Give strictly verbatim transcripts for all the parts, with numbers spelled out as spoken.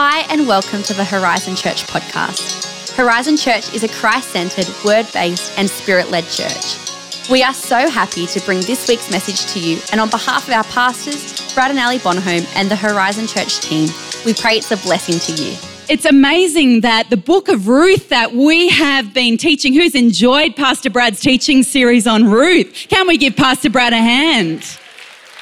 Hi and welcome to the Horizon Church podcast. Horizon Church is a Christ-centered, word-based and spirit-led church. We are so happy to bring this week's message to you, and on behalf of our pastors, Brad and Ali Bonhomme and the Horizon Church team, we pray it's a blessing to you. It's amazing that the book of Ruth that we have been teaching, who's enjoyed Pastor Brad's teaching series on Ruth? Can we give Pastor Brad a hand?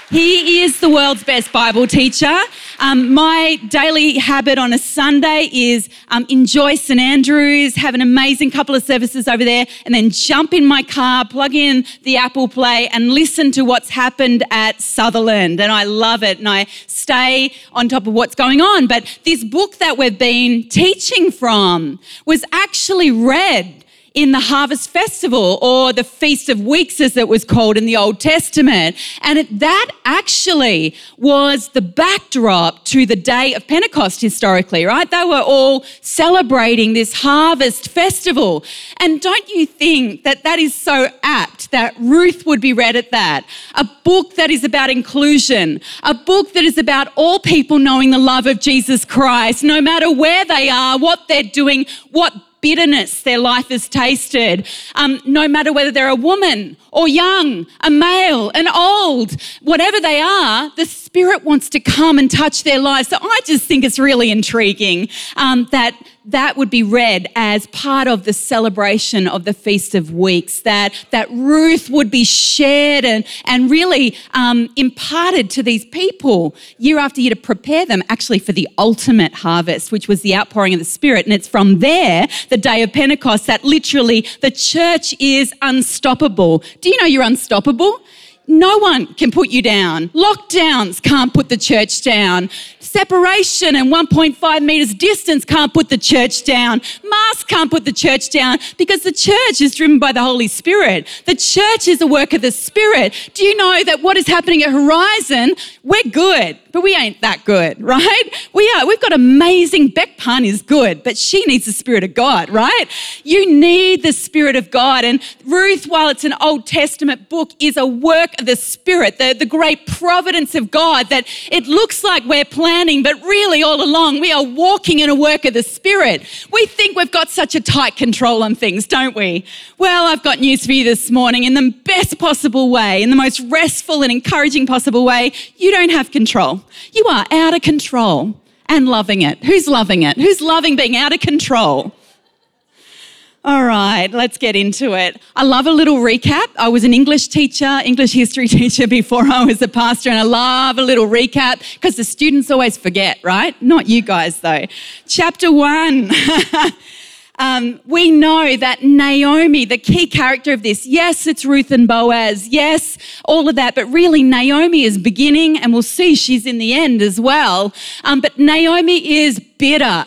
He is the world's best Bible teacher. Um, my daily habit on a Sunday is um, enjoy St Andrews, have an amazing couple of services over there, and then jump in my car, plug in the Apple Play and listen to what's happened at Sutherland. And I love it and I stay on top of what's going on. But this book that we've been teaching from was actually read in the Harvest Festival, or the Feast of Weeks as it was called in the Old Testament. And it, that actually was the backdrop to the day of Pentecost historically, right? They were all celebrating this Harvest Festival. And don't you think that that is so apt that Ruth would be read at that? A book that is about inclusion, a book that is about all people knowing the love of Jesus Christ, no matter where they are, what they're doing, what bitterness their life has tasted, um, no matter whether they're a woman or young, a male, an old, whatever they are, the Spirit wants to come and touch their lives. So I just think it's really intriguing um, that that would be read as part of the celebration of the Feast of Weeks, that, that Ruth would be shared and, and really um, imparted to these people year after year to prepare them actually for the ultimate harvest, which was the outpouring of the Spirit. And it's from there, the day of Pentecost, that literally the church is unstoppable. Do you know you're unstoppable? No one can put you down. Lockdowns can't put the church down. Separation and one point five metres distance can't put the church down. Masks can't put the church down because the church is driven by the Holy Spirit. The church is a work of the Spirit. Do you know that what is happening at Horizon, we're good, but we ain't that good, right? We are. We've got amazing, Beck Pun is good, but she needs the Spirit of God, right? You need the Spirit of God. And Ruth, while it's an Old Testament book, is a work of the Spirit, the, the great providence of God, that it looks like we're planning, but really all along we are walking in a work of the Spirit. We think we've got such a tight control on things, don't we? Well, I've got news for you this morning. In the best possible way, in the most restful and encouraging possible way, you don't have control. You are out of control and loving it. Who's loving it? Who's loving being out of control? All right, let's get into it. I love a little recap. I was an English teacher, English history teacher before I was a pastor, and I love a little recap because the students always forget, right? Not you guys though. Chapter one. Um, we know that Naomi, the key character of this, yes, it's Ruth and Boaz, yes, all of that, but really Naomi is beginning, and we'll see she's in the end as well. Um, but Naomi is bitter.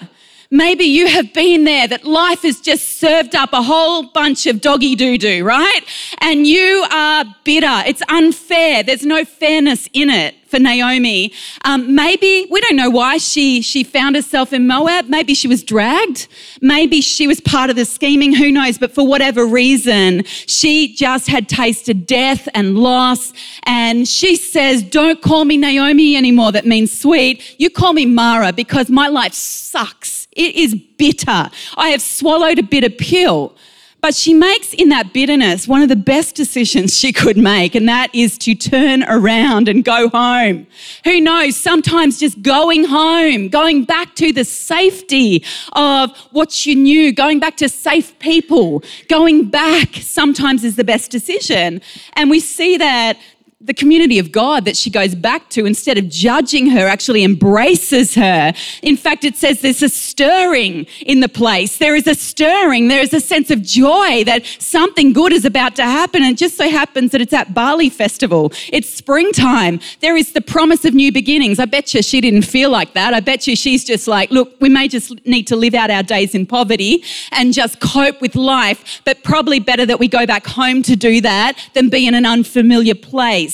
Maybe you have been there, that life has just served up a whole bunch of doggy doo-doo, right? And you are bitter. It's unfair. There's no fairness in it for Naomi. Um, maybe, we don't know why she, she found herself in Moab. Maybe she was dragged. Maybe she was part of the scheming. Who knows? But for whatever reason, she just had tasted death and loss. And she says, don't call me Naomi anymore. That means sweet. You call me Mara because my life sucks. It is bitter. I have swallowed a bitter pill. But she makes in that bitterness one of the best decisions she could make, and that is to turn around and go home. Who knows, sometimes just going home, going back to the safety of what you knew, going back to safe people, going back sometimes is the best decision. And we see that the community of God that she goes back to, instead of judging her, actually embraces her. In fact, it says there's a stirring in the place. There is a stirring. There is a sense of joy that something good is about to happen. And it just so happens that it's at Barley Festival. It's springtime. There is the promise of new beginnings. I bet you she didn't feel like that. I bet you she's just like, look, we may just need to live out our days in poverty and just cope with life, but probably better that we go back home to do that than be in an unfamiliar place.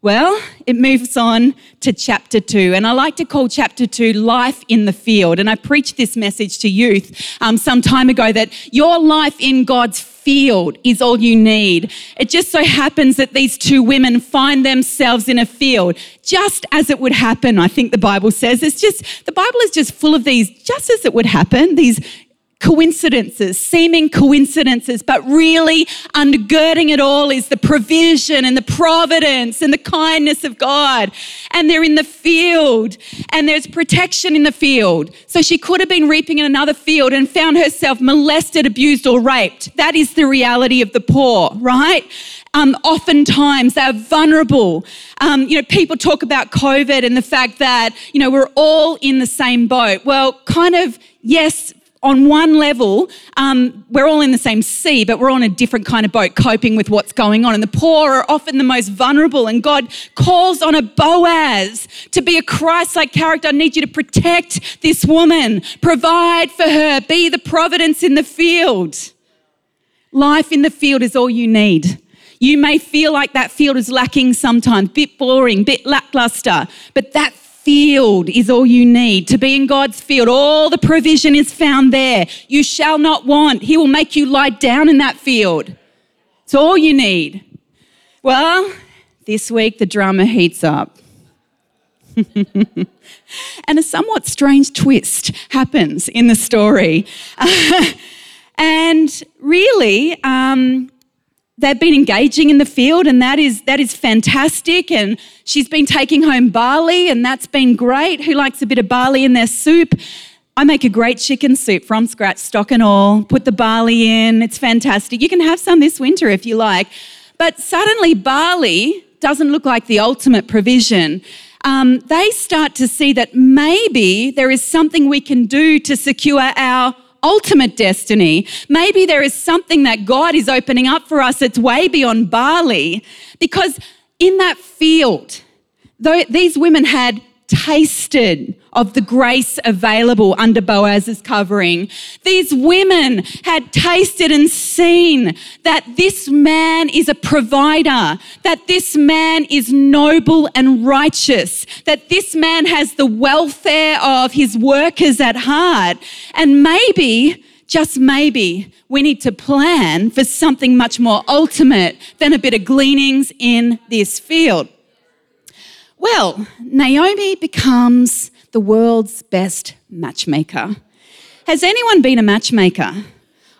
Well, it moves on to chapter two, and I like to call chapter two life in the field. And I preached this message to youth um, some time ago that your life in God's field is all you need. It just so happens that these two women find themselves in a field, just as it would happen, I think the Bible says. It's just, the Bible is just full of these, just as it would happen, these coincidences, seeming coincidences, but really undergirding it all is the provision and the providence and the kindness of God. And they're in the field and there's protection in the field. So she could have been reaping in another field and found herself molested, abused, or raped. That is the reality of the poor, right? Um, oftentimes they're vulnerable. Um, you know, people talk about COVID and the fact that, you know, we're all in the same boat. Well, kind of, yes. On one level, um, we're all in the same sea, but we're on a different kind of boat coping with what's going on. And the poor are often the most vulnerable. And God calls on a Boaz to be a Christ-like character. I need you to protect this woman, provide for her, be the providence in the field. Life in the field is all you need. You may feel like that field is lacking sometimes, bit boring, bit lackluster, but that field is all you need. To be in God's field, all the provision is found there. You shall not want. He will make you lie down in that field. It's all you need. Well, this week the drama heats up. And a somewhat strange twist happens in the story. And really, um, they've been engaging in the field, and that is that is fantastic. And she's been taking home barley, and that's been great. Who likes a bit of barley in their soup? I make a great chicken soup from scratch, stock and all. Put the barley in. It's fantastic. You can have some this winter if you like. But suddenly barley doesn't look like the ultimate provision. Um, they start to see that maybe there is something we can do to secure our ultimate destiny. Maybe there is something that God is opening up for us that's way beyond barley, because in that field, though these women had tasted of the grace available under Boaz's covering. These women had tasted and seen that this man is a provider, that this man is noble and righteous, that this man has the welfare of his workers at heart. And maybe, just maybe, we need to plan for something much more ultimate than a bit of gleanings in this field. Well, Naomi becomes the world's best matchmaker. Has anyone been a matchmaker?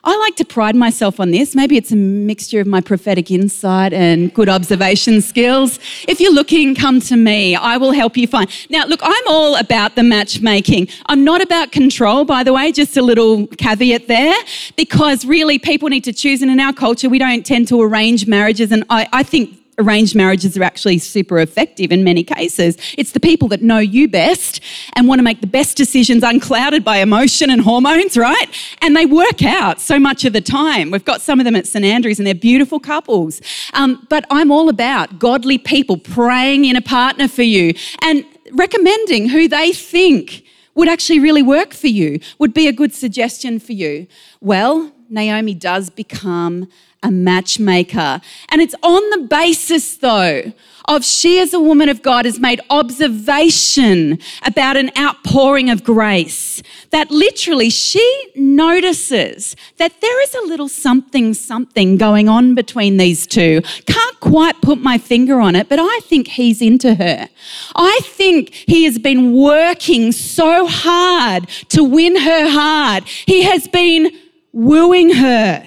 I like to pride myself on this. Maybe it's a mixture of my prophetic insight and good observation skills. If you're looking, come to me. I will help you find. Now, look, I'm all about the matchmaking. I'm not about control, by the way, just a little caveat there, because really people need to choose. And in our culture, we don't tend to arrange marriages. And I, I think arranged marriages are actually super effective in many cases. It's the people that know you best and want to make the best decisions unclouded by emotion and hormones, right? And they work out so much of the time. We've got some of them at St Andrews and they're beautiful couples. Um, but I'm all about godly people praying in a partner for you and recommending who they think would actually really work for you, would be a good suggestion for you. Well, Naomi does become a matchmaker. And it's on the basis, though, of she as a woman of God has made observation about an outpouring of grace, that literally she notices that there is a little something, something going on between these two. Can't quite put my finger on it, but I think he's into her. I think he has been working so hard to win her heart. He has been wooing her.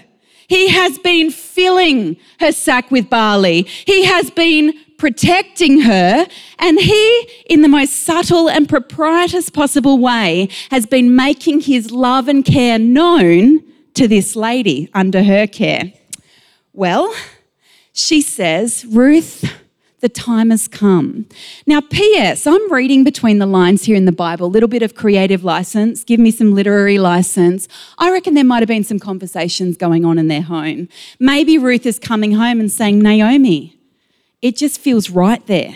He has been filling her sack with barley. He has been protecting her. And he, in the most subtle and propitious possible way, has been making his love and care known to this lady under her care. Well, she says, Ruth, the time has come. Now, P S, I'm reading between the lines here in the Bible, a little bit of creative license, give me some literary license. I reckon there might have been some conversations going on in their home. Maybe Ruth is coming home and saying, Naomi, it just feels right there.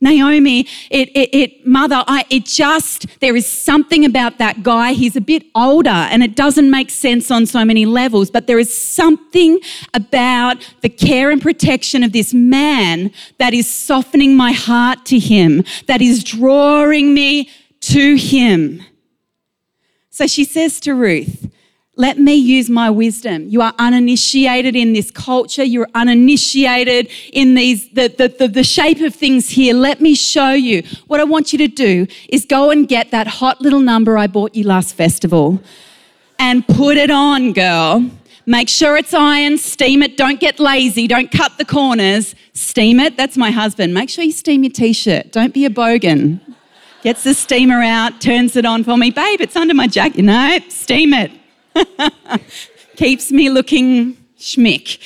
Naomi, it, it, it mother, I, it just, there is something about that guy. He's a bit older and it doesn't make sense on so many levels, but there is something about the care and protection of this man that is softening my heart to him, that is drawing me to him. So she says to Ruth, let me use my wisdom. You are uninitiated in this culture. You're uninitiated in these the, the, the, the shape of things here. Let me show you. What I want you to do is go and get that hot little number I bought you last festival and put it on, girl. Make sure it's iron, steam it. Don't get lazy. Don't cut the corners. Steam it. That's my husband. Make sure you steam your T-shirt. Don't be a bogan. Gets the steamer out, turns it on for me. Babe, it's under my jacket. No, steam it. Keeps me looking schmick.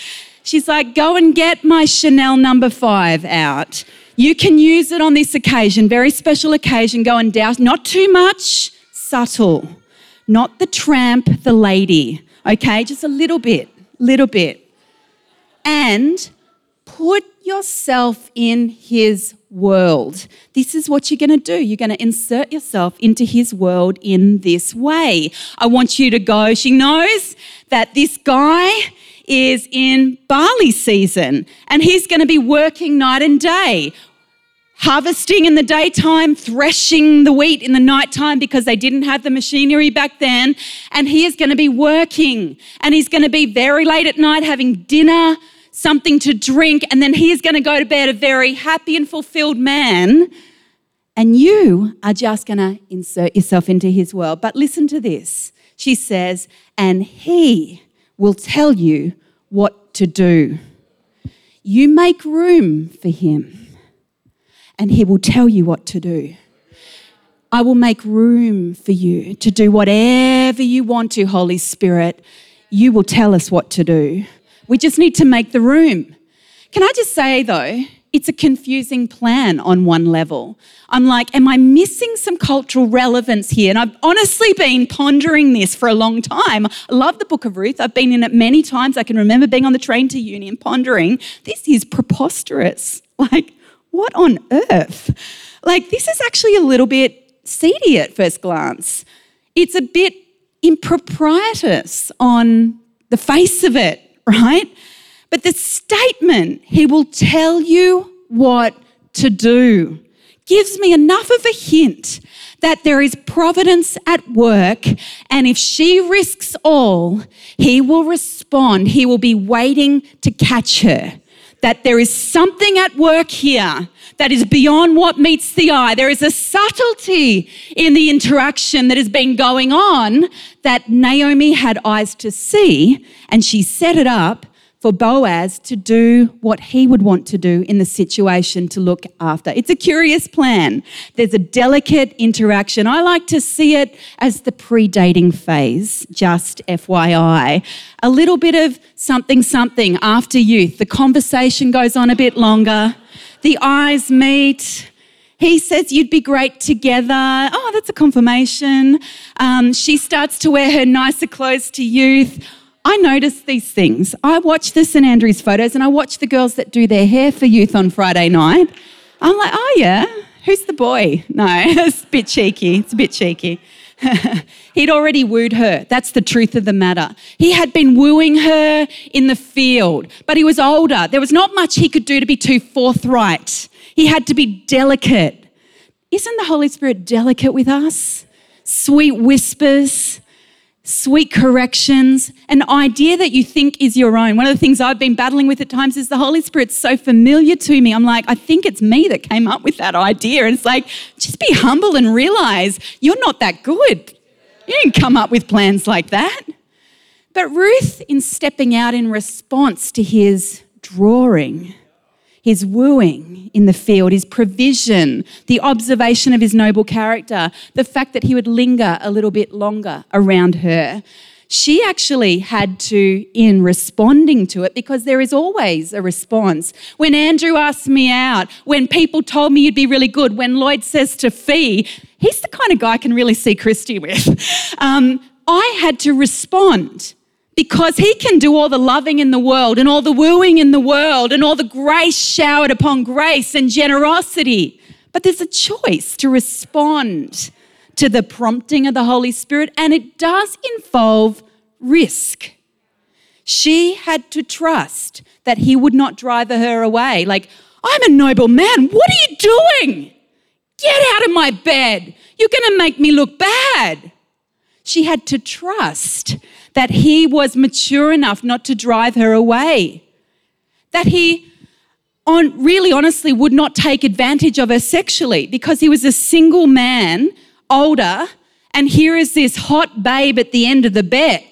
She's like, go and get my Chanel number five out. You can use it on this occasion, very special occasion. Go and douse, not too much, subtle. Not the tramp, the lady, okay? Just a little bit, little bit. And put yourself in his world. This is what you're going to do. You're going to insert yourself into his world in this way. I want you to go. She knows that this guy is in barley season and he's going to be working night and day, harvesting in the daytime, threshing the wheat in the nighttime because they didn't have the machinery back then. And he is going to be working and he's going to be very late at night having dinner, something to drink, and then he is going to go to bed a very happy and fulfilled man, and you are just going to insert yourself into his world. But listen to this. She says, and he will tell you what to do. You make room for him, and he will tell you what to do. I will make room for you to do whatever you want to, Holy Spirit. You will tell us what to do. We just need to make the room. Can I just say though, it's a confusing plan on one level. I'm like, am I missing some cultural relevance here? And I've honestly been pondering this for a long time. I love the Book of Ruth. I've been in it many times. I can remember being on the train to uni and pondering, this is preposterous. Like, what on earth? Like, this is actually a little bit seedy at first glance. It's a bit improprietous on the face of it, right? But the statement, he will tell you what to do, gives me enough of a hint that there is providence at work, and if she risks all, he will respond. He will be waiting to catch her. That there is something at work here that is beyond what meets the eye. There is a subtlety in the interaction that has been going on that Naomi had eyes to see, and she set it up for Boaz to do what he would want to do in the situation to look after. It's a curious plan. There's a delicate interaction. I like to see it as the pre-dating phase, just F Y I. A little bit of something, something after youth. The conversation goes on a bit longer. The eyes meet. He says, you'd be great together. Oh, that's a confirmation. Um, she starts to wear her nicer clothes to youth. I notice these things. I watch the St Andrews photos and I watch the girls that do their hair for youth on Friday night. I'm like, oh yeah, who's the boy? No, it's a bit cheeky. It's a bit cheeky. He'd already wooed her. That's the truth of the matter. He had been wooing her in the field, but he was older. There was not much he could do to be too forthright. He had to be delicate. Isn't the Holy Spirit delicate with us? Sweet whispers, sweet corrections, an idea that you think is your own. One of the things I've been battling with at times is the Holy Spirit's so familiar to me. I'm like, I think it's me that came up with that idea. And it's like, just be humble and realize you're not that good. You didn't come up with plans like that. But Ruth, in stepping out in response to his drawing, his wooing in the field, his provision, the observation of his noble character, the fact that he would linger a little bit longer around her. She actually had to, in responding to it, because there is always a response. When Andrew asked me out, when people told me you'd be really good, when Lloyd says to Fee, he's the kind of guy I can really see Christy with. Um, I had to respond. Because he can do all the loving in the world and all the wooing in the world and all the grace showered upon grace and generosity. But there's a choice to respond to the prompting of the Holy Spirit, and it does involve risk. She had to trust that he would not drive her away. Like, I'm a noble man. What are you doing? Get out of my bed. You're going to make me look bad. She had to trust that he was mature enough not to drive her away, that he on, really honestly would not take advantage of her sexually, because he was a single man, older, and here is this hot babe at the end of the bed.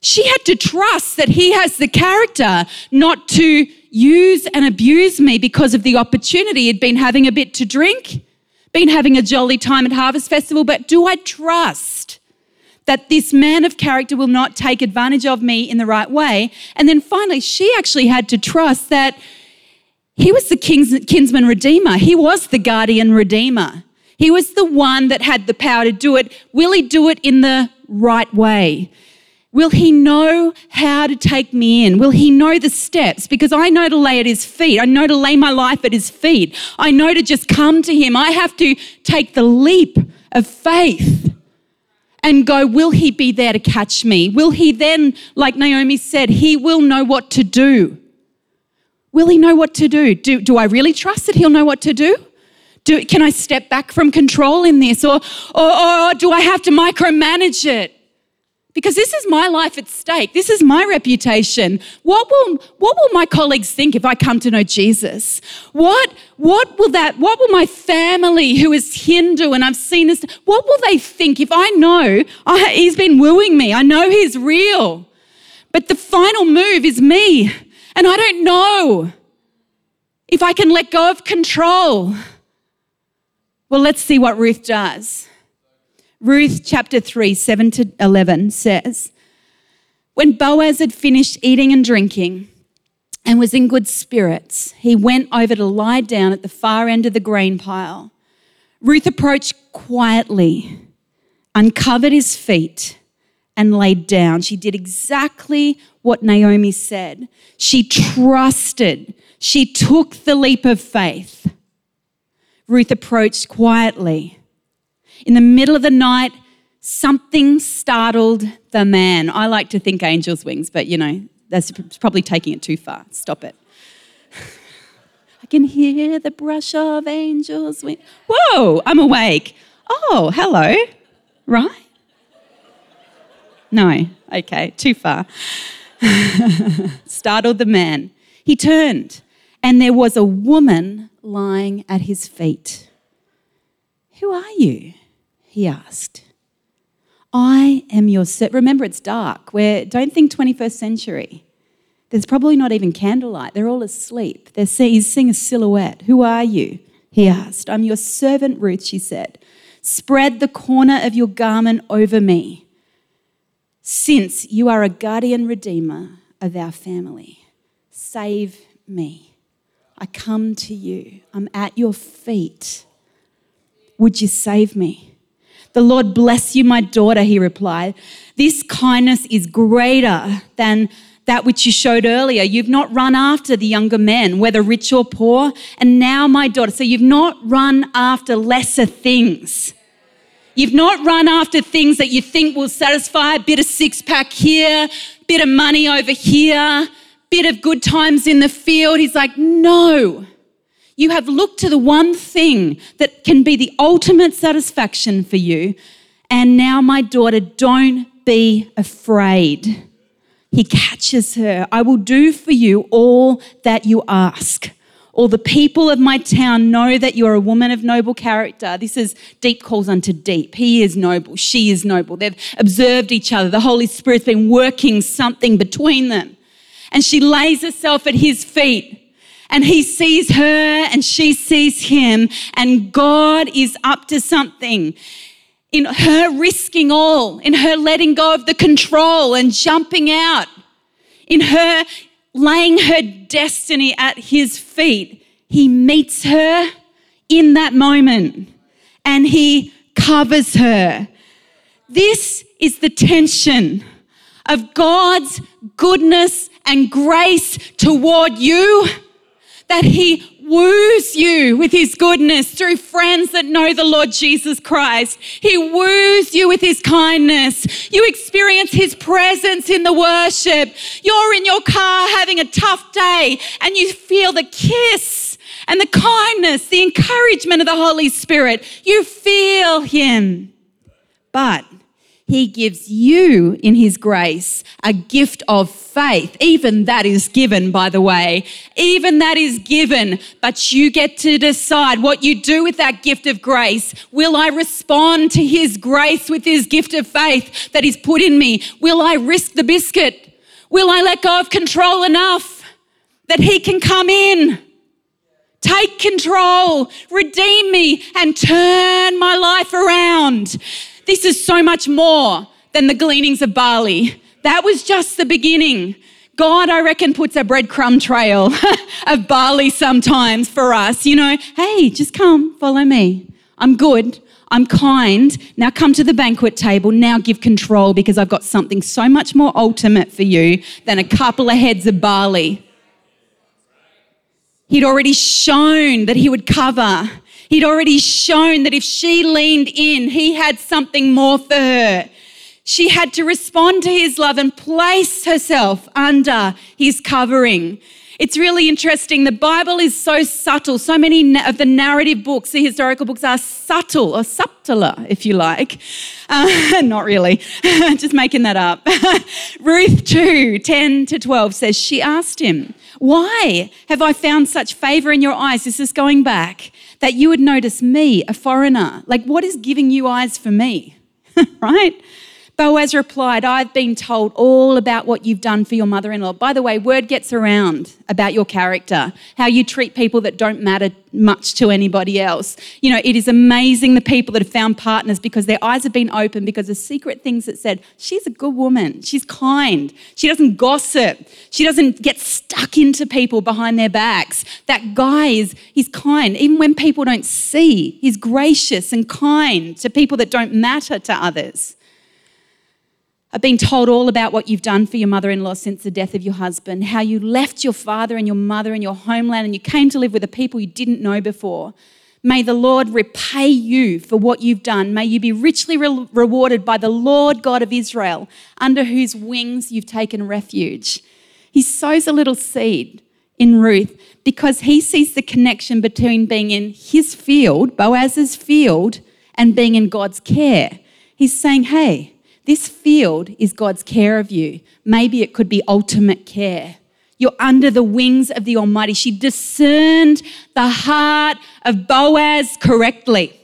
She had to trust that he has the character not to use and abuse me because of the opportunity. He'd been having a bit to drink, been having a jolly time at Harvest Festival, but do I trust that this man of character will not take advantage of me in the right way? And then finally, she actually had to trust that he was the king's, kinsman redeemer. He was the guardian redeemer. He was the one that had the power to do it. Will he do it in the right way? Will he know how to take me in? Will he know the steps? Because I know to lay at his feet. I know to lay my life at his feet. I know to just come to him. I have to take the leap of faith and go, will he be there to catch me? Will he then, like Naomi said, he will know what to do. Will he know what to do? Do, do I really trust that he'll know what to do? do can I step back from control in this? Or, or, or do I have to micromanage it? Because this is my life at stake. This is my reputation. What will what will my colleagues think if I come to know Jesus? What what will that? What will my family, who is Hindu and I've seen this, what will they think if I know I, he's been wooing me? I know he's real, but the final move is me, and I don't know if I can let go of control. Well, let's see what Ruth does. Ruth chapter three, seven to eleven says, when Boaz had finished eating and drinking and was in good spirits, he went over to lie down at the far end of the grain pile. Ruth approached quietly, uncovered his feet, and laid down. She did exactly what Naomi said. She trusted. She took the leap of faith. Ruth approached quietly. In the middle of the night, something startled the man. I like to think angel's wings, but, you know, that's probably taking it too far. Stop it. I can hear the brush of angel's wings. Whoa, I'm awake. Oh, hello. Right? No, okay, too far. Startled the man. He turned, and there was a woman lying at his feet. Who are you? He asked. I am your servant. Remember, it's dark. We're, don't think twenty-first century. There's probably not even candlelight. They're all asleep. They're see- he's seeing a silhouette. Who are you? He asked. I'm your servant, Ruth, she said. Spread the corner of your garment over me, since you are a guardian redeemer of our family. Save me. I come to you. I'm at your feet. Would you save me? The Lord bless you, my daughter, he replied. This kindness is greater than that which you showed earlier. You've not run after the younger men, whether rich or poor. And now, my daughter, so you've not run after lesser things. You've not run after things that you think will satisfy, a bit of six-pack here, bit of money over here, bit of good times in the field. He's like, no. You have looked to the one thing that can be the ultimate satisfaction for you. And now, my daughter, don't be afraid. He catches her. I will do for you all that you ask. All the people of my town know that you are a woman of noble character. This is deep calls unto deep. He is noble. She is noble. They've observed each other. The Holy Spirit's been working something between them. And she lays herself at his feet. And he sees her and she sees him, and God is up to something in her risking all, in her letting go of the control and jumping out, in her laying her destiny at his feet. He meets her in that moment and he covers her. This is the tension of God's goodness and grace toward you, that he woos you with his goodness through friends that know the Lord Jesus Christ. He woos you with his kindness. You experience his presence in the worship. You're in your car having a tough day and you feel the kiss and the kindness, the encouragement of the Holy Spirit. You feel him. But he gives you in his grace a gift of faith. Even that is given, by the way. Even that is given, but you get to decide what you do with that gift of grace. Will I respond to his grace with his gift of faith that he's put in me? Will I risk the biscuit? Will I let go of control enough that he can come in? Take control, redeem me, and turn my life around. This is so much more than the gleanings of barley. That was just the beginning. God, I reckon, puts a breadcrumb trail of barley sometimes for us. You know, hey, just come, follow me. I'm good. I'm kind. Now come to the banquet table. Now give control, because I've got something so much more ultimate for you than a couple of heads of barley. He'd already shown that he would cover. He'd already shown that if she leaned in, he had something more for her. She had to respond to his love and place herself under his covering. It's really interesting. The Bible is so subtle. So many of the narrative books, the historical books, are subtle, or subtler, if you like. Uh, not really. Just making that up. Ruth two, ten to twelve says, she asked him, why have I found such favour in your eyes? This is going back. That you would notice me, a foreigner. Like, what is giving you eyes for me? Right? Boaz replied, I've been told all about what you've done for your mother-in-law. By the way, word gets around about your character, how you treat people that don't matter much to anybody else. You know, it is amazing the people that have found partners because their eyes have been opened because of secret things that said, she's a good woman, she's kind, she doesn't gossip, she doesn't get stuck into people behind their backs. That guy is, he's kind. Even when people don't see, he's gracious and kind to people that don't matter to others. I've been told all about what you've done for your mother-in-law since the death of your husband, how you left your father and your mother and your homeland and you came to live with a people you didn't know before. May the Lord repay you for what you've done. May you be richly re- rewarded by the Lord God of Israel, under whose wings you've taken refuge. He sows a little seed in Ruth because he sees the connection between being in his field, Boaz's field, and being in God's care. He's saying, hey, this field is God's care of you. Maybe it could be ultimate care. You're under the wings of the Almighty. She discerned the heart of Boaz correctly.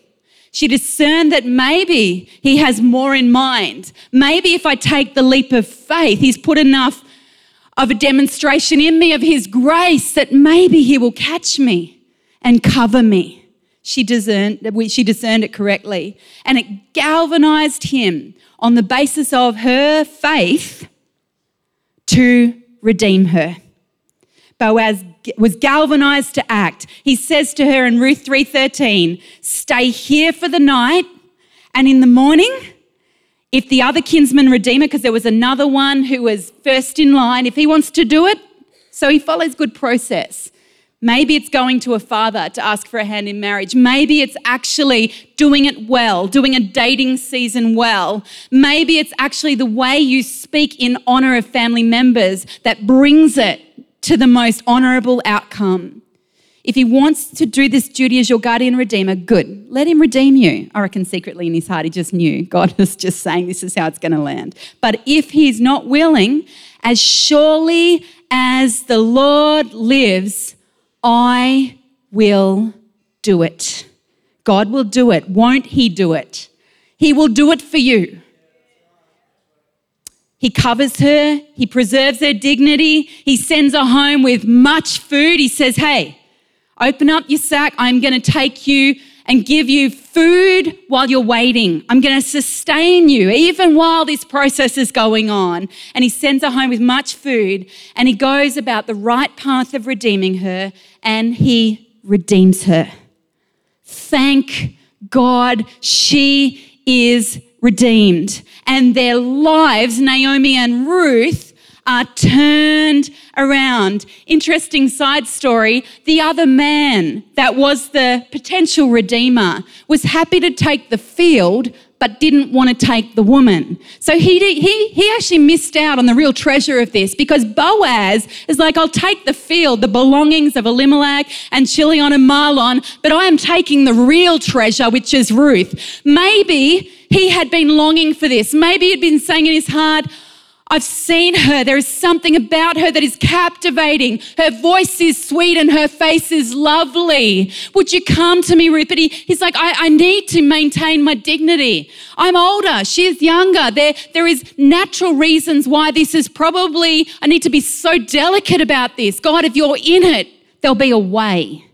She discerned that maybe he has more in mind. Maybe if I take the leap of faith, he's put enough of a demonstration in me of his grace that maybe he will catch me and cover me. She discerned, she discerned it correctly, and it galvanized him on the basis of her faith to redeem her. Boaz was galvanized to act. He says to her in Ruth three thirteen, stay here for the night, and in the morning, if the other kinsman redeemer, because there was another one who was first in line, if he wants to do it, so he follows good process. Maybe it's going to a father to ask for a hand in marriage. Maybe it's actually doing it well, doing a dating season well. Maybe it's actually the way you speak in honour of family members that brings it to the most honourable outcome. If he wants to do this duty as your guardian redeemer, good. Let him redeem you. I reckon secretly in his heart he just knew. God was just saying this is how it's going to land. But if he's not willing, as surely as the Lord lives, I will do it. God will do it. Won't he do it? He will do it for you. He covers her. He preserves her dignity. He sends her home with much food. He says, hey, open up your sack. I'm going to take you and give you food while you're waiting. I'm going to sustain you even while this process is going on. And he sends her home with much food, and he goes about the right path of redeeming her, and he redeems her. Thank God she is redeemed. And their lives, Naomi and Ruth, are turned around. Interesting side story. The other man that was the potential redeemer was happy to take the field, but didn't want to take the woman. So he did, he he actually missed out on the real treasure of this, because Boaz is like, I'll take the field, the belongings of Elimelech and Chilion and Mahlon, but I am taking the real treasure, which is Ruth. Maybe he had been longing for this. Maybe he'd been saying in his heart, I've seen her. There is something about her that is captivating. Her voice is sweet and her face is lovely. Would you come to me, Ruth? But he, he's like, I, I need to maintain my dignity. I'm older. She is younger. There, there is natural reasons why this is probably, I need to be so delicate about this. God, if you're in it, there'll be a way.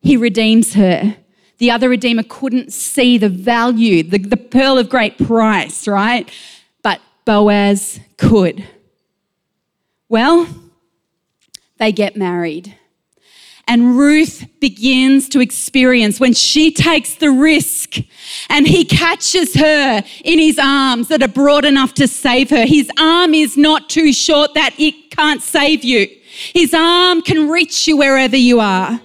He redeems her. The other redeemer couldn't see the value, the, the pearl of great price, right? Boaz could. Well, they get married. And Ruth begins to experience when she takes the risk and he catches her in his arms that are broad enough to save her. His arm is not too short that it can't save you. His arm can reach you wherever you are.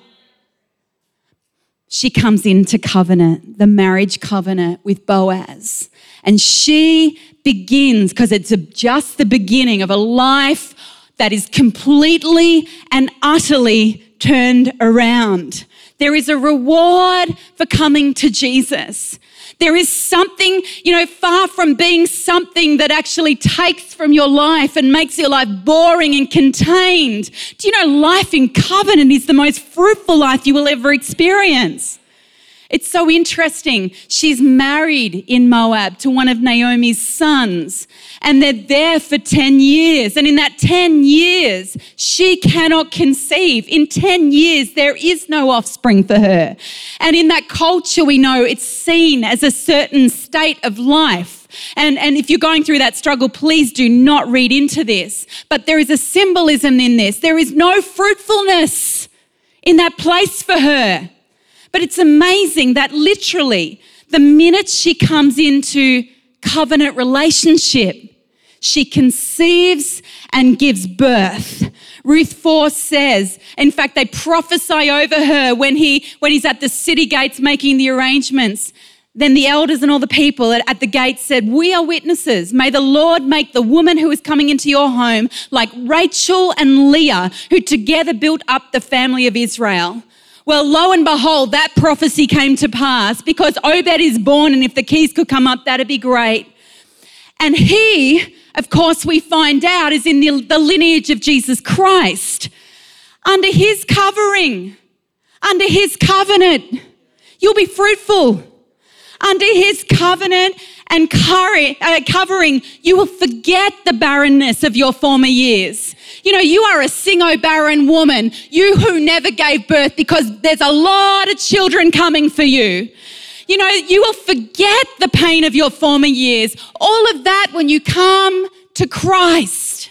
She comes into covenant, the marriage covenant with Boaz. And she begins, because it's just the beginning of a life that is completely and utterly turned around. There is a reward for coming to Jesus. There is something, you know, far from being something that actually takes from your life and makes your life boring and contained. Do you know life in covenant is the most fruitful life you will ever experience? It's so interesting. She's married in Moab to one of Naomi's sons, and they're there for ten years. And in that ten years, she cannot conceive. In ten years, there is no offspring for her. And in that culture, we know it's seen as a certain state of life. And, and if you're going through that struggle, please do not read into this. But there is a symbolism in this. There is no fruitfulness in that place for her. But it's amazing that literally the minute she comes into covenant relationship, she conceives and gives birth. Ruth four says, in fact, they prophesy over her when he when he's at the city gates making the arrangements. Then the elders and all the people at the gate said, we are witnesses. May the Lord make the woman who is coming into your home like Rachel and Leah, who together built up the family of Israel. Well, lo and behold, that prophecy came to pass, because Obed is born, and if the keys could come up, that'd be great. And he, of course, we find out is in the, the lineage of Jesus Christ. Under his covering, under his covenant, you'll be fruitful. Under his covenant and covering, you will forget the barrenness of your former years. You know, you are a singo barren woman, you who never gave birth, because there's a lot of children coming for you. You know, you will forget the pain of your former years. All of that, when you come to Christ,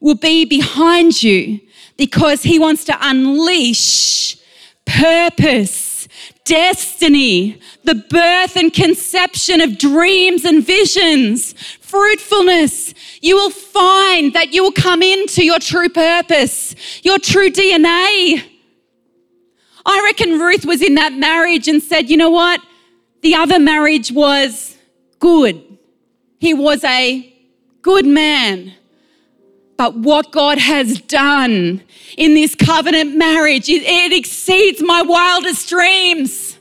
will be behind you, because he wants to unleash purpose, destiny, the birth and conception of dreams and visions, fruitfulness. You will find that you will come into your true purpose, your true D N A. I reckon Ruth was in that marriage and said, you know what? The other marriage was good. He was a good man. But what God has done in this covenant marriage, it, it exceeds my wildest dreams.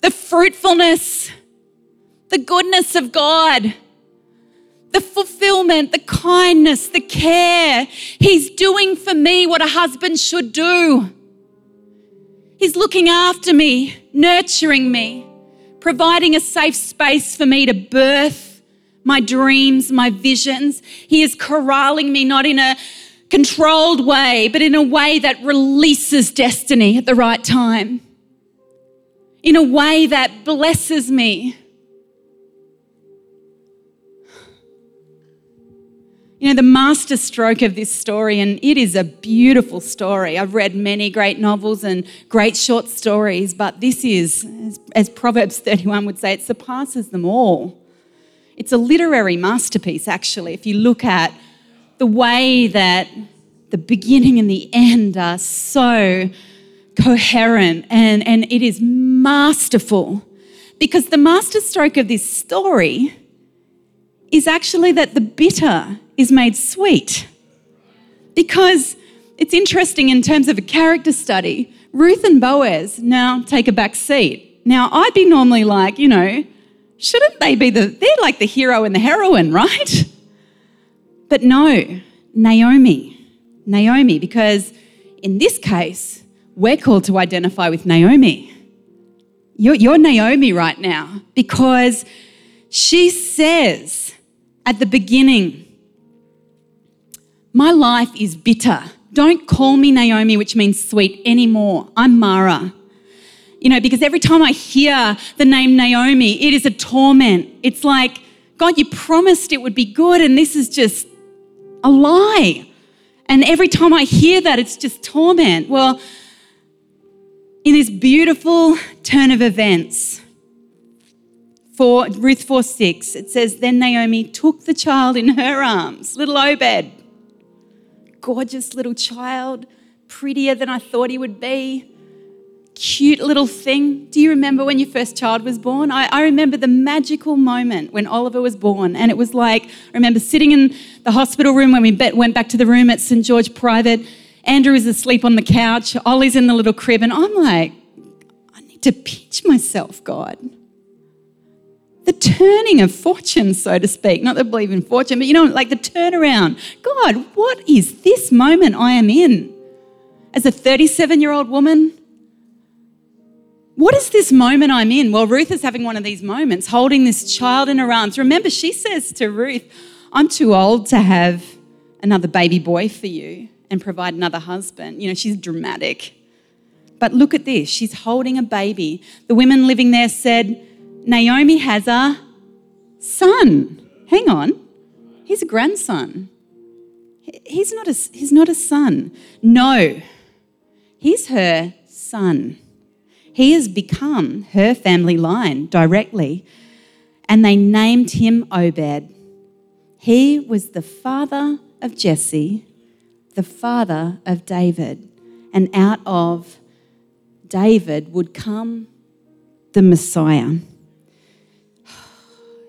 The fruitfulness, the goodness of God, the fulfillment, the kindness, the care. He's doing for me what a husband should do. He's looking after me, nurturing me, providing a safe space for me to birth my dreams, my visions. He is corralling me, not in a controlled way, but in a way that releases destiny at the right time, in a way that blesses me. You know, the masterstroke of this story, and it is a beautiful story. I've read many great novels and great short stories, but this is, as Proverbs thirty-one would say, it surpasses them all. It's a literary masterpiece, actually, if you look at the way that the beginning and the end are so coherent, and, and it is masterful, because the masterstroke of this story is actually that the bitter is made sweet. Because it's interesting in terms of a character study, Ruth and Boaz now take a back seat. Now, I'd be normally like, you know, shouldn't they be the, they're like the hero and the heroine, right? But no, Naomi, Naomi, because in this case, we're called to identify with Naomi. You're, you're Naomi right now, because she says at the beginning, my life is bitter. Don't call me Naomi, which means sweet, anymore. I'm Mara. You know, because every time I hear the name Naomi, it is a torment. It's like, God, you promised it would be good, and this is just a lie. And every time I hear that, it's just torment. Well, in this beautiful turn of events, for Ruth four six, it says, then Naomi took the child in her arms, little Obed. Gorgeous little child, prettier than I thought he would be. Cute little thing. Do you remember when your first child was born? I, I remember the magical moment when Oliver was born, and it was like, I remember sitting in the hospital room when we bet, went back to the room at Saint George Private. Andrew is asleep on the couch. Ollie's in the little crib, and I'm like, I need to pinch myself, God. The turning of fortune, so to speak. Not that I believe in fortune, but you know, like the turnaround. God, what is this moment I am in? As a thirty-seven-year-old woman, what is this moment I'm in? Well, Ruth is having one of these moments, holding this child in her arms. Remember, she says to Ruth, I'm too old to have another baby boy for you and provide another husband. You know, she's dramatic. But look at this. She's holding a baby. The women living there said, Naomi has a son. Hang on. He's a grandson. He's not a, he's not a son. No, he's her son. He has become her family line directly. And they named him Obed. He was the father of Jesse, the father of David. And out of David would come the Messiah.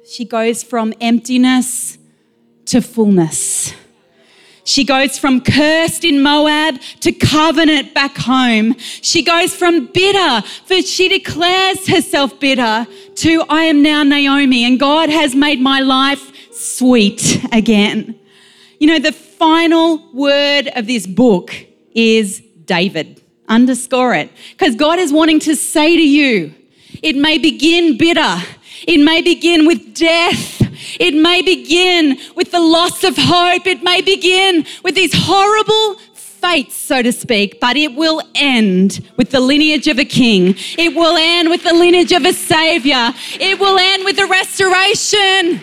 She goes from emptiness to fullness. She goes from cursed in Moab to covenant back home. She goes from bitter, for she declares herself bitter, to I am now Naomi, and God has made my life sweet again. You know, the final word of this book is David. Underscore it. Because God is wanting to say to you, it may begin bitter. It may begin with death. It may begin with the loss of hope. It may begin with these horrible fates, so to speak, but it will end with the lineage of a king. It will end with the lineage of a saviour. It will end with the restoration.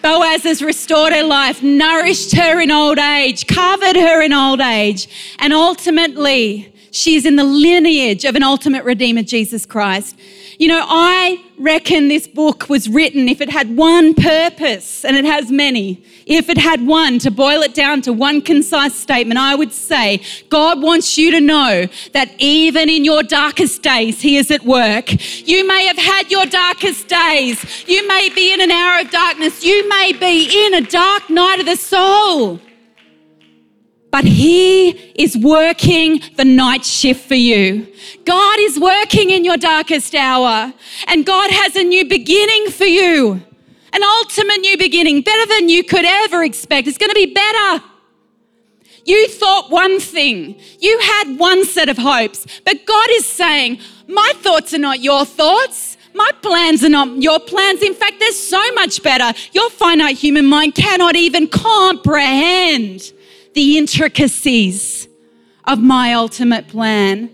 Boaz has restored her life, nourished her in old age, covered her in old age, and ultimately she's in the lineage of an ultimate Redeemer, Jesus Christ. You know, I reckon this book was written, if it had one purpose, and it has many, if it had one, to boil it down to one concise statement, I would say, God wants you to know that even in your darkest days, He is at work. You may have had your darkest days. You may be in an hour of darkness. You may be in a dark night of the soul. But He is working the night shift for you. God is working in your darkest hour, and God has a new beginning for you, an ultimate new beginning, better than you could ever expect. It's going to be better. You thought one thing. You had one set of hopes, but God is saying, my thoughts are not your thoughts. My plans are not your plans. In fact, they're so much better. Your finite human mind cannot even comprehend the intricacies of my ultimate plan.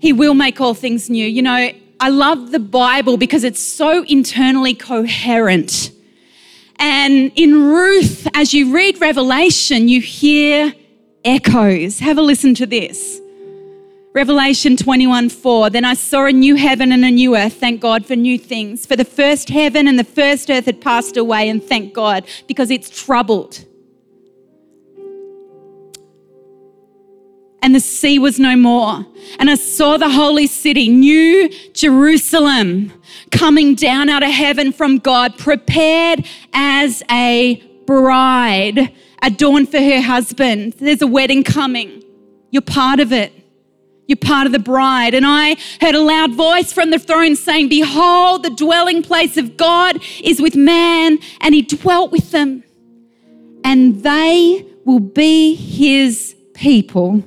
He will make all things new. You know, I love the Bible because it's so internally coherent. And in Ruth, as you read Revelation, you hear echoes. Have a listen to this. Revelation twenty-one four, then I saw a new heaven and a new earth, thank God for new things. For the first heaven and the first earth had passed away, and thank God, because it's troubled. And the sea was no more. And I saw the holy city, New Jerusalem, coming down out of heaven from God, prepared as a bride, adorned for her husband. There's a wedding coming. You're part of it. You're part of the bride. And I heard a loud voice from the throne saying, behold, the dwelling place of God is with man, and he dwelt with them, and they will be his people.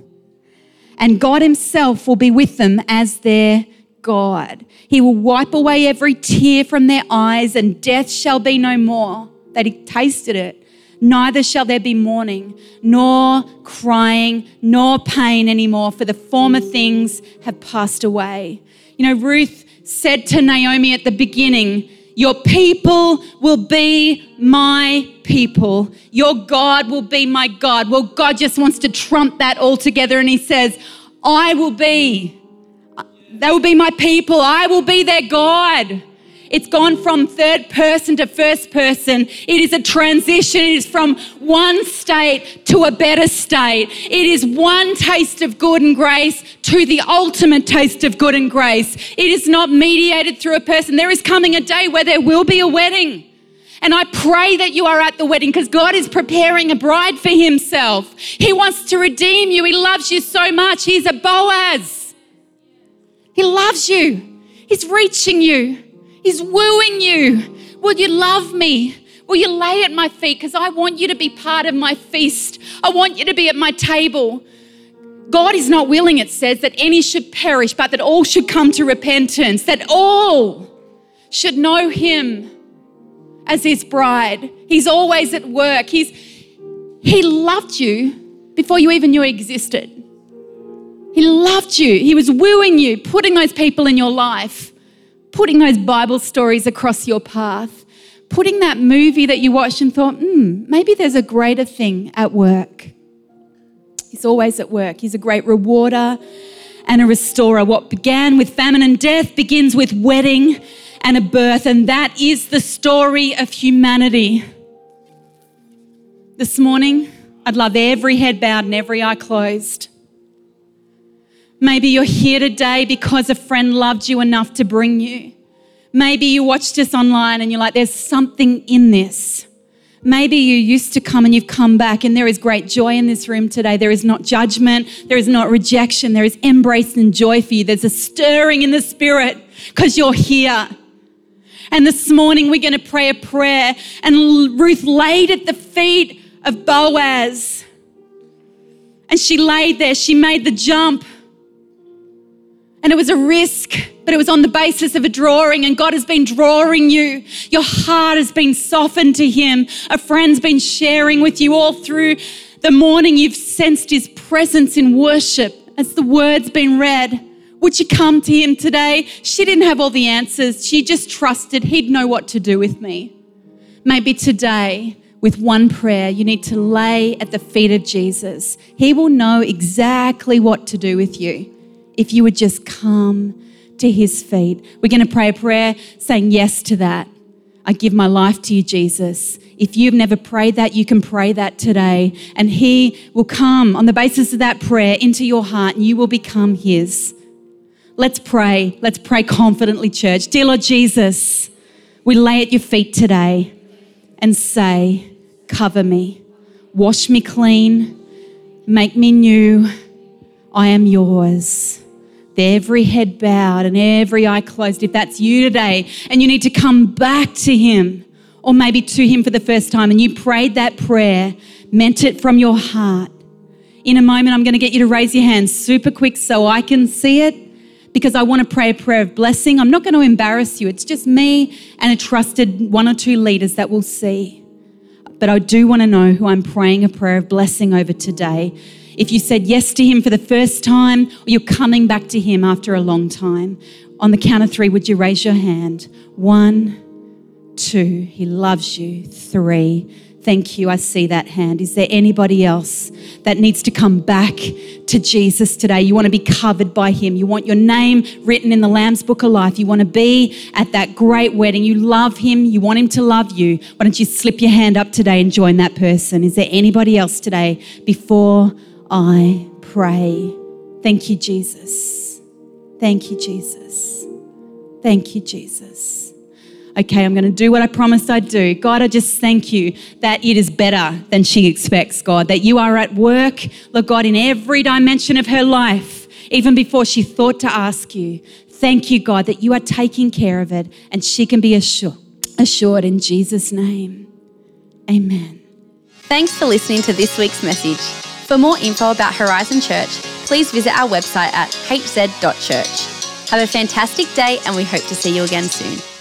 And God himself will be with them as their God. He will wipe away every tear from their eyes, and death shall be no more. They tasted it. Neither shall there be mourning, nor crying, nor pain anymore, for the former things have passed away. You know, Ruth said to Naomi at the beginning, your people will be my people. Your God will be my God. Well, God just wants to trump that altogether, and he says, I will be. They will be my people. I will be their God. It's gone from third person to first person. It is a transition. It is from one state to a better state. It is one taste of good and grace to the ultimate taste of good and grace. It is not mediated through a person. There is coming a day where there will be a wedding. And I pray that you are at the wedding, because God is preparing a bride for himself. He wants to redeem you. He loves you so much. He's a Boaz. He loves you. He's reaching you. He's wooing you. Will you love me? Will you lay at my feet? Because I want you to be part of my feast. I want you to be at my table. God is not willing, it says, that any should perish, but that all should come to repentance, that all should know him as his bride. He's always at work. He's, he loved you before you even knew he existed. He loved you. He was wooing you, putting those people in your life, putting those Bible stories across your path, putting that movie that you watched and thought, hmm, maybe there's a greater thing at work. He's always at work. He's a great rewarder and a restorer. What began with famine and death begins with wedding and a birth, and that is the story of humanity. This morning, I'd love every head bowed and every eye closed. Maybe you're here today because a friend loved you enough to bring you. Maybe you watched us online and you're like, there's something in this. Maybe you used to come and you've come back, and there is great joy in this room today. There is not judgment. There is not rejection. There is embrace and joy for you. There's a stirring in the spirit because you're here. And this morning we're going to pray a prayer. And Ruth laid at the feet of Boaz. And she laid there. She made the jump. And it was a risk, but it was on the basis of a drawing, and God has been drawing you. Your heart has been softened to him. A friend's been sharing with you all through the morning. You've sensed his presence in worship as the word's been read. Would you come to him today? She didn't have all the answers. She just trusted he'd know what to do with me. Maybe today, with one prayer, you need to lay at the feet of Jesus. He will know exactly what to do with you. If you would just come to his feet. We're going to pray a prayer saying yes to that. I give my life to you, Jesus. If you've never prayed that, you can pray that today. And he will come on the basis of that prayer into your heart, and you will become his. Let's pray. Let's pray confidently, church. Dear Lord Jesus, we lay at your feet today and say, cover me, wash me clean, make me new. I am yours. Every head bowed and every eye closed. If that's you today and you need to come back to him, or maybe to him for the first time, and you prayed that prayer, meant it from your heart, in a moment I'm going to get you to raise your hands super quick so I can see it, because I want to pray a prayer of blessing. I'm not going to embarrass you. It's just me and a trusted one or two leaders that will see. But I do want to know who I'm praying a prayer of blessing over today. If you said yes to him for the first time, or you're coming back to him after a long time, on the count of three, would you raise your hand? One, two, he loves you. Three, Thank you. I see that hand. Is there anybody else that needs to come back to Jesus today? You want to be covered by him. You want your name written in the Lamb's Book of Life. You want to be at that great wedding. You love him. You want him to love you. Why don't you slip your hand up today and join that person? Is there anybody else today before I pray? Thank you, Jesus. Thank you, Jesus. Thank you, Jesus. Okay, I'm going to do what I promised I'd do. God, I just thank you that it is better than she expects, God, that you are at work, Lord God, in every dimension of her life, even before she thought to ask you. Thank you, God, that you are taking care of it and she can be assure, assured in Jesus' name. Amen. Thanks for listening to this week's message. For more info about Horizon Church, please visit our website at h z dot church. Have a fantastic day and we hope to see you again soon.